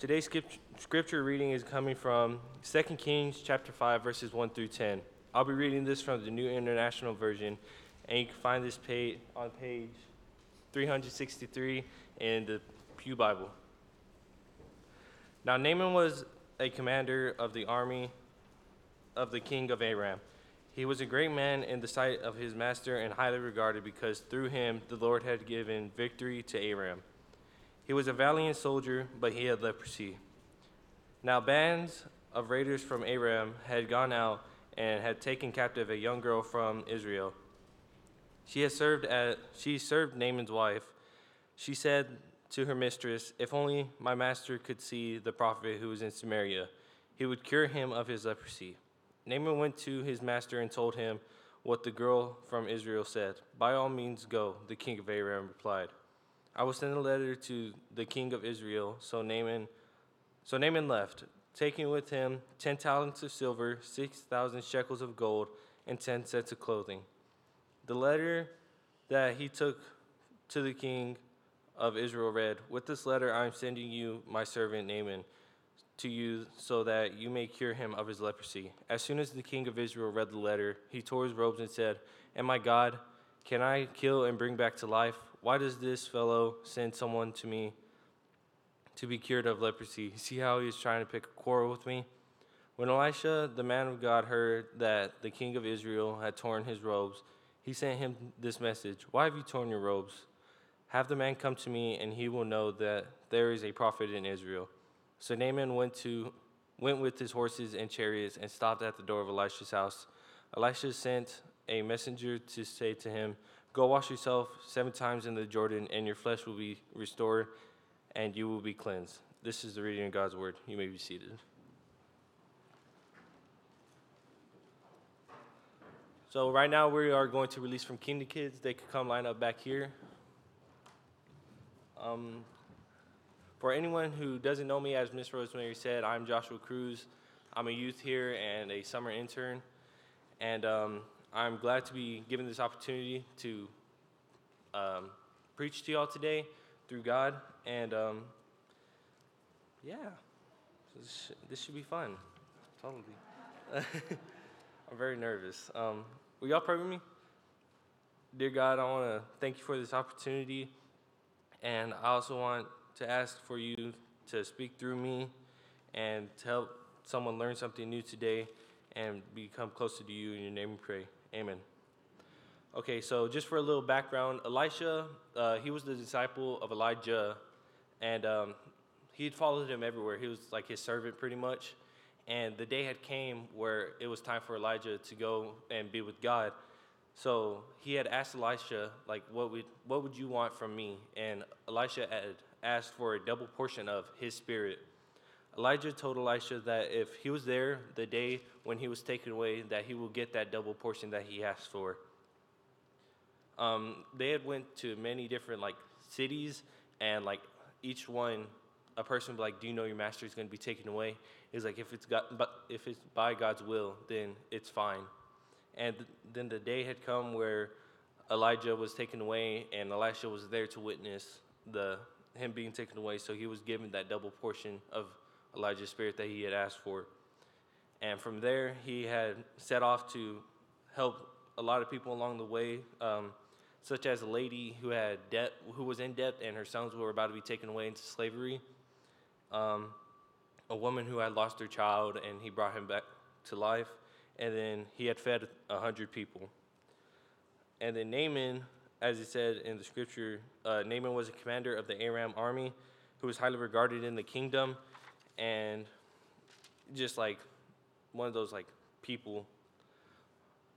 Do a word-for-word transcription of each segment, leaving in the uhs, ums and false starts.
Today's scripture reading is coming from Second Kings chapter five, verses one through ten. I'll be reading this from the New International Version, and you can find this page on page three sixty-three in the Pew Bible. Now Naaman was a commander of the army of the king of Aram. He was a great man in the sight of his master and highly regarded because through him the Lord had given victory to Aram. He was a valiant soldier, but he had leprosy. Now bands of raiders from Aram had gone out and had taken captive a young girl from Israel. She had served at she served Naaman's wife. She said to her mistress, "If only my master could see the prophet who was in Samaria, he would cure him of his leprosy." Naaman went to his master and told him what the girl from Israel said. "By all means go," the king of Aram replied. "I will send a letter to the king of Israel." So Naaman, so Naaman left, taking with him ten talents of silver, six thousand shekels of gold, and ten sets of clothing. The letter that he took to the king of Israel read, "With this letter I am sending you my servant Naaman to you so that you may cure him of his leprosy." As soon as the king of Israel read the letter, he tore his robes and said, "And my God, can I kill and bring back to life? Why does this fellow send someone to me to be cured of leprosy? See how he is trying to pick a quarrel with me?" When Elisha, the man of God, heard that the king of Israel had torn his robes, he sent him this message, "Why have you torn your robes? Have the man come to me, and he will know that there is a prophet in Israel." So Naaman went, to, went with his horses and chariots and stopped at the door of Elisha's house. Elisha sent a messenger to say to him, "Go wash yourself seven times in the Jordan, and your flesh will be restored, and you will be cleansed." This is the reading of God's word. You may be seated. So right now we are going to release from Kingdom Kids. They could come line up back here. Um, for anyone who doesn't know me, as Miss Rosemary said, I'm Joshua Cruz. I'm a youth here and a summer intern, and um, I'm glad to be given this opportunity to um, preach to y'all today through God, and um, yeah, this, this should be fun. Totally. I'm very nervous. Um, will y'all pray with me? Dear God, I want to thank you for this opportunity. And I also want to ask for you to speak through me and to help someone learn something new today and become closer to you. In your name we pray. Amen. Okay, so just for a little background, Elisha, uh, he was the disciple of Elijah, and um, he had followed him everywhere. He was like his servant pretty much. And the day had came where it was time for Elijah to go and be with God. So he had asked Elisha, like, what would what would you want from me? And Elisha had asked for a double portion of his spirit. Elijah told Elisha that if he was there the day when he was taken away, that he will get that double portion that he asked for. Um, they had went to many different, like, cities, and, like, each one, a person would be like, "Do you know your master is going to be taken away?" He's like, if it's God, but if it's by God's will, then it's fine. And then the day had come where Elijah was taken away, and Elisha was there to witness the him being taken away. So he was given that double portion of Elijah's spirit that he had asked for. And from there, he had set off to help a lot of people along the way, um, such as a lady who had debt, who was in debt, and her sons were about to be taken away into slavery. Um, a woman who had lost her child, and he brought him back to life. And then he had fed a hundred people. And then Naaman, as it said in the scripture, uh, Naaman was a commander of the Aram army who was highly regarded in the kingdom, and just like one of those like people.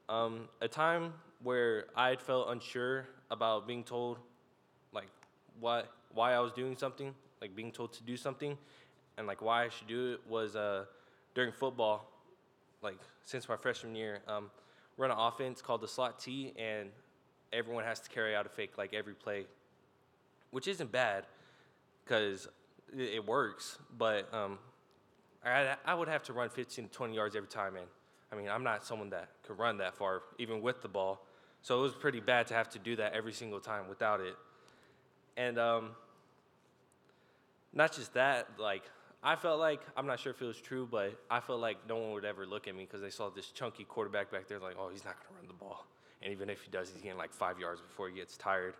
Um, a time where I had felt unsure about being told like why, why I was doing something, like being told to do something, and like why I should do it was uh, during football. Like since my freshman year, um, run an offense called the slot T, and everyone has to carry out a fake like every play, which isn't bad because it, it works. But um, I, I would have to run fifteen to twenty yards every time, and I mean I'm not someone that could run that far even with the ball, so it was pretty bad to have to do that every single time without it. And um, not just that, like I felt like, I'm not sure if it was true, but I felt like no one would ever look at me because they saw this chunky quarterback back there like, oh, he's not going to run the ball. And even if he does, he's getting like five yards before he gets tired.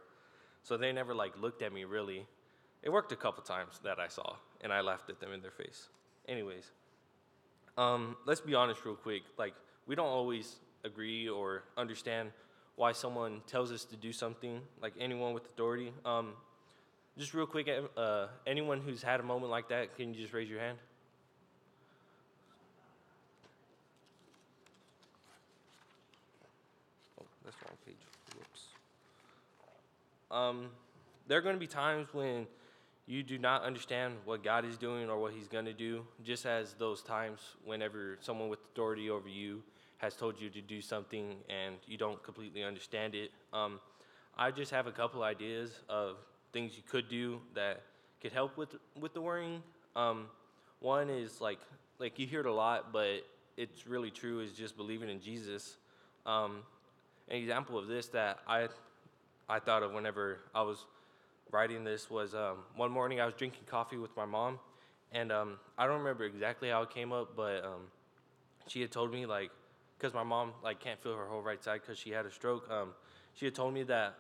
So they never like looked at me really. It worked a couple times that I saw, and I laughed at them in their face. Anyways, um, let's be honest real quick. Like, we don't always agree or understand why someone tells us to do something, like anyone with authority. Um, just real quick, uh, anyone who's had a moment like that, can you just raise your hand? Oh, that's the wrong page. Whoops. Um, there are going to be times when you do not understand what God is doing or what he's going to do, just as those times whenever someone with authority over you has told you to do something and you don't completely understand it. Um, I just have a couple ideas of things you could do that could help with with the worrying. Um, one is like, like you hear it a lot, but it's really true, is just believing in Jesus. Um, an example of this that I I thought of whenever I was writing this was um, one morning I was drinking coffee with my mom, and um, I don't remember exactly how it came up, but um, she had told me, like, because my mom like can't feel her whole right side because she had a stroke. Um, she had told me that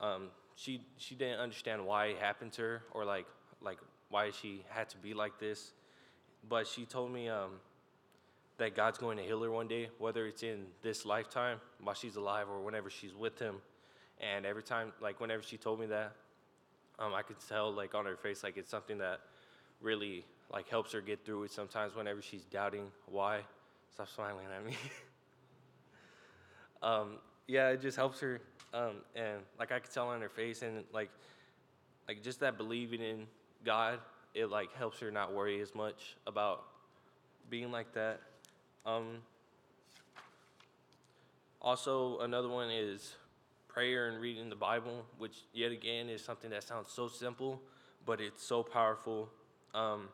um, she she didn't understand why it happened to her or like like why she had to be like this. But she told me um, that God's going to heal her one day, whether it's in this lifetime while she's alive or whenever she's with him. And every time, like whenever she told me that, um, I could tell like on her face like it's something that really like helps her get through it sometimes whenever she's doubting why. Stop smiling at me. um, yeah, it just helps her, um, and like I could tell on her face, and like, like just that believing in God, it like helps her not worry as much about being like that. Um, also, another one is prayer and reading the Bible, which yet again is something that sounds so simple, but it's so powerful. Um,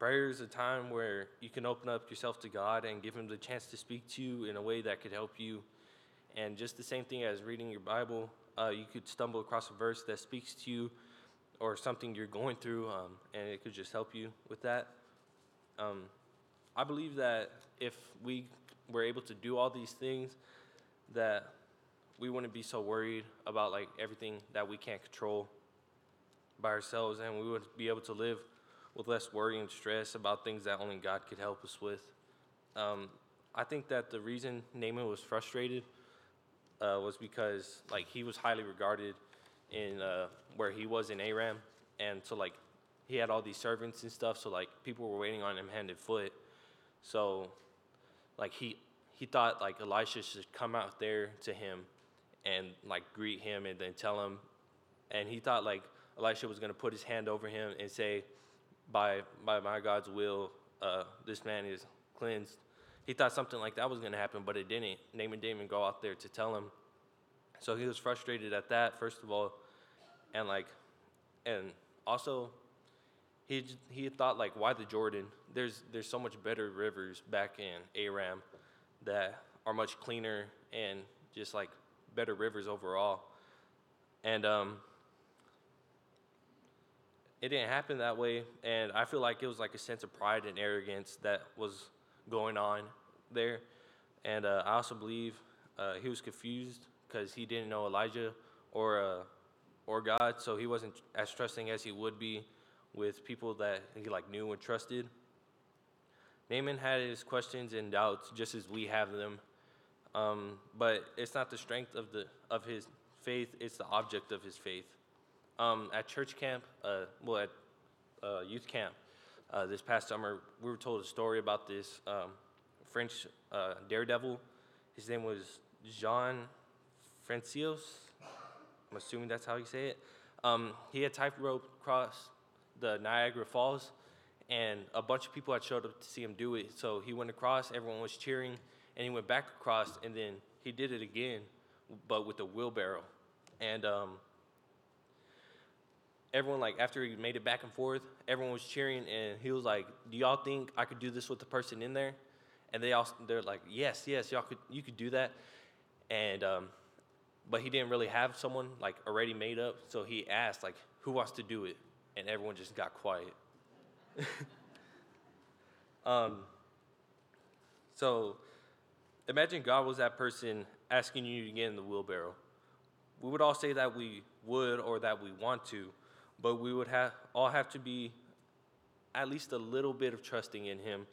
Prayer is a time where you can open up yourself to God and give him the chance to speak to you in a way that could help you. And just the same thing as reading your Bible, uh, you could stumble across a verse that speaks to you or something you're going through, um, and it could just help you with that. Um, I believe that if we were able to do all these things, that we wouldn't be so worried about like everything that we can't control by ourselves, and we would be able to live with less worry and stress about things that only God could help us with. Um, I think that the reason Naaman was frustrated uh, was because, like, he was highly regarded in uh, where he was in Aram, and so, like, he had all these servants and stuff, so, like, people were waiting on him hand and foot. So, like, he he thought, like, Elisha should come out there to him and, like, greet him and then tell him. And he thought, like, Elisha was going to put his hand over him and say, By by my God's will, uh, this man is cleansed. He thought something like that was going to happen, but it didn't. Naaman didn't even go out there to tell him. So he was frustrated at that, first of all. And, like, and also, he he thought, like, why the Jordan? There's, there's so much better rivers back in Aram that are much cleaner and just, like, better rivers overall. And, um... it didn't happen that way, and I feel like it was like a sense of pride and arrogance that was going on there. And uh, I also believe uh, he was confused because he didn't know Elijah or uh, or God, so he wasn't as trusting as he would be with people that he like knew and trusted. Naaman had his questions and doubts just as we have them, um, but it's not the strength of the of his faith; it's the object of his faith. Um, at church camp, uh, well, at uh, youth camp uh, this past summer, we were told a story about this um, French uh, daredevil. His name was Jean Francios. I'm assuming that's how you say it. Um, he had tightrope crossed the Niagara Falls, and a bunch of people had showed up to see him do it. So he went across, everyone was cheering, and he went back across, and then he did it again, but with a wheelbarrow. And um everyone, like, after he made it back and forth, everyone was cheering, and he was like, do y'all think I could do this with the person in there? And they all, they're like, yes, yes, y'all could, you could do that. And, um, but he didn't really have someone, like, already made up, so he asked, like, who wants to do it? and everyone just got quiet. um, so imagine God was that person asking you to get in the wheelbarrow. We would all say that we would or that we want to, but we would have all have to be at least a little bit of trusting in him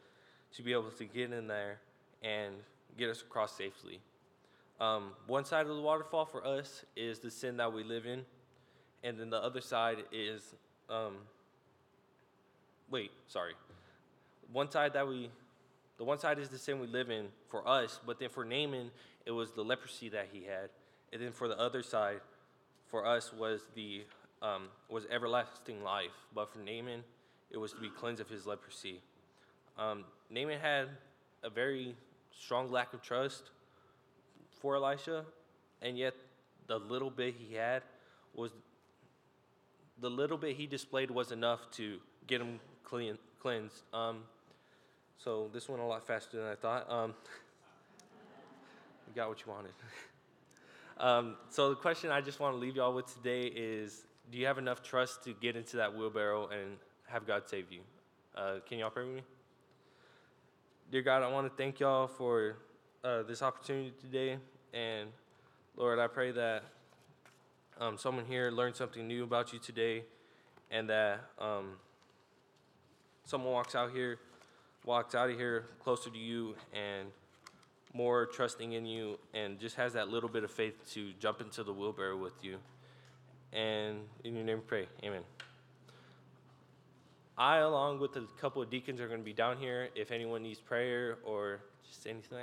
to be able to get in there and get us across safely. Um, one side of the waterfall for us is the sin that we live in, and then the other side is, um, wait, sorry. One side that we, the one side is the sin we live in for us, but then for Naaman, it was the leprosy that he had, and then for the other side, for us was the um, was everlasting life, but for Naaman, it was to be cleansed of his leprosy. Um, Naaman had a very strong lack of trust for Elisha, and yet the little bit he had was, the little bit he displayed was enough to get him clean, cleansed. Um, so this went a lot faster than I thought. Um, you got what you wanted. um, so the question I just want to leave y'all with today is, do you have enough trust to get into that wheelbarrow and have God save you? Uh, can y'all pray with me? Dear God, I want to thank y'all for Uh, this opportunity today, and Lord, I pray that um, someone here learned something new about you today, and that um, someone walks out here, walks out of here closer to you and more trusting in you, and just has that little bit of faith to jump into the wheelbarrow with you. And in your name we pray, amen. I, along with a couple of deacons, are going to be down here if anyone needs prayer or just anything.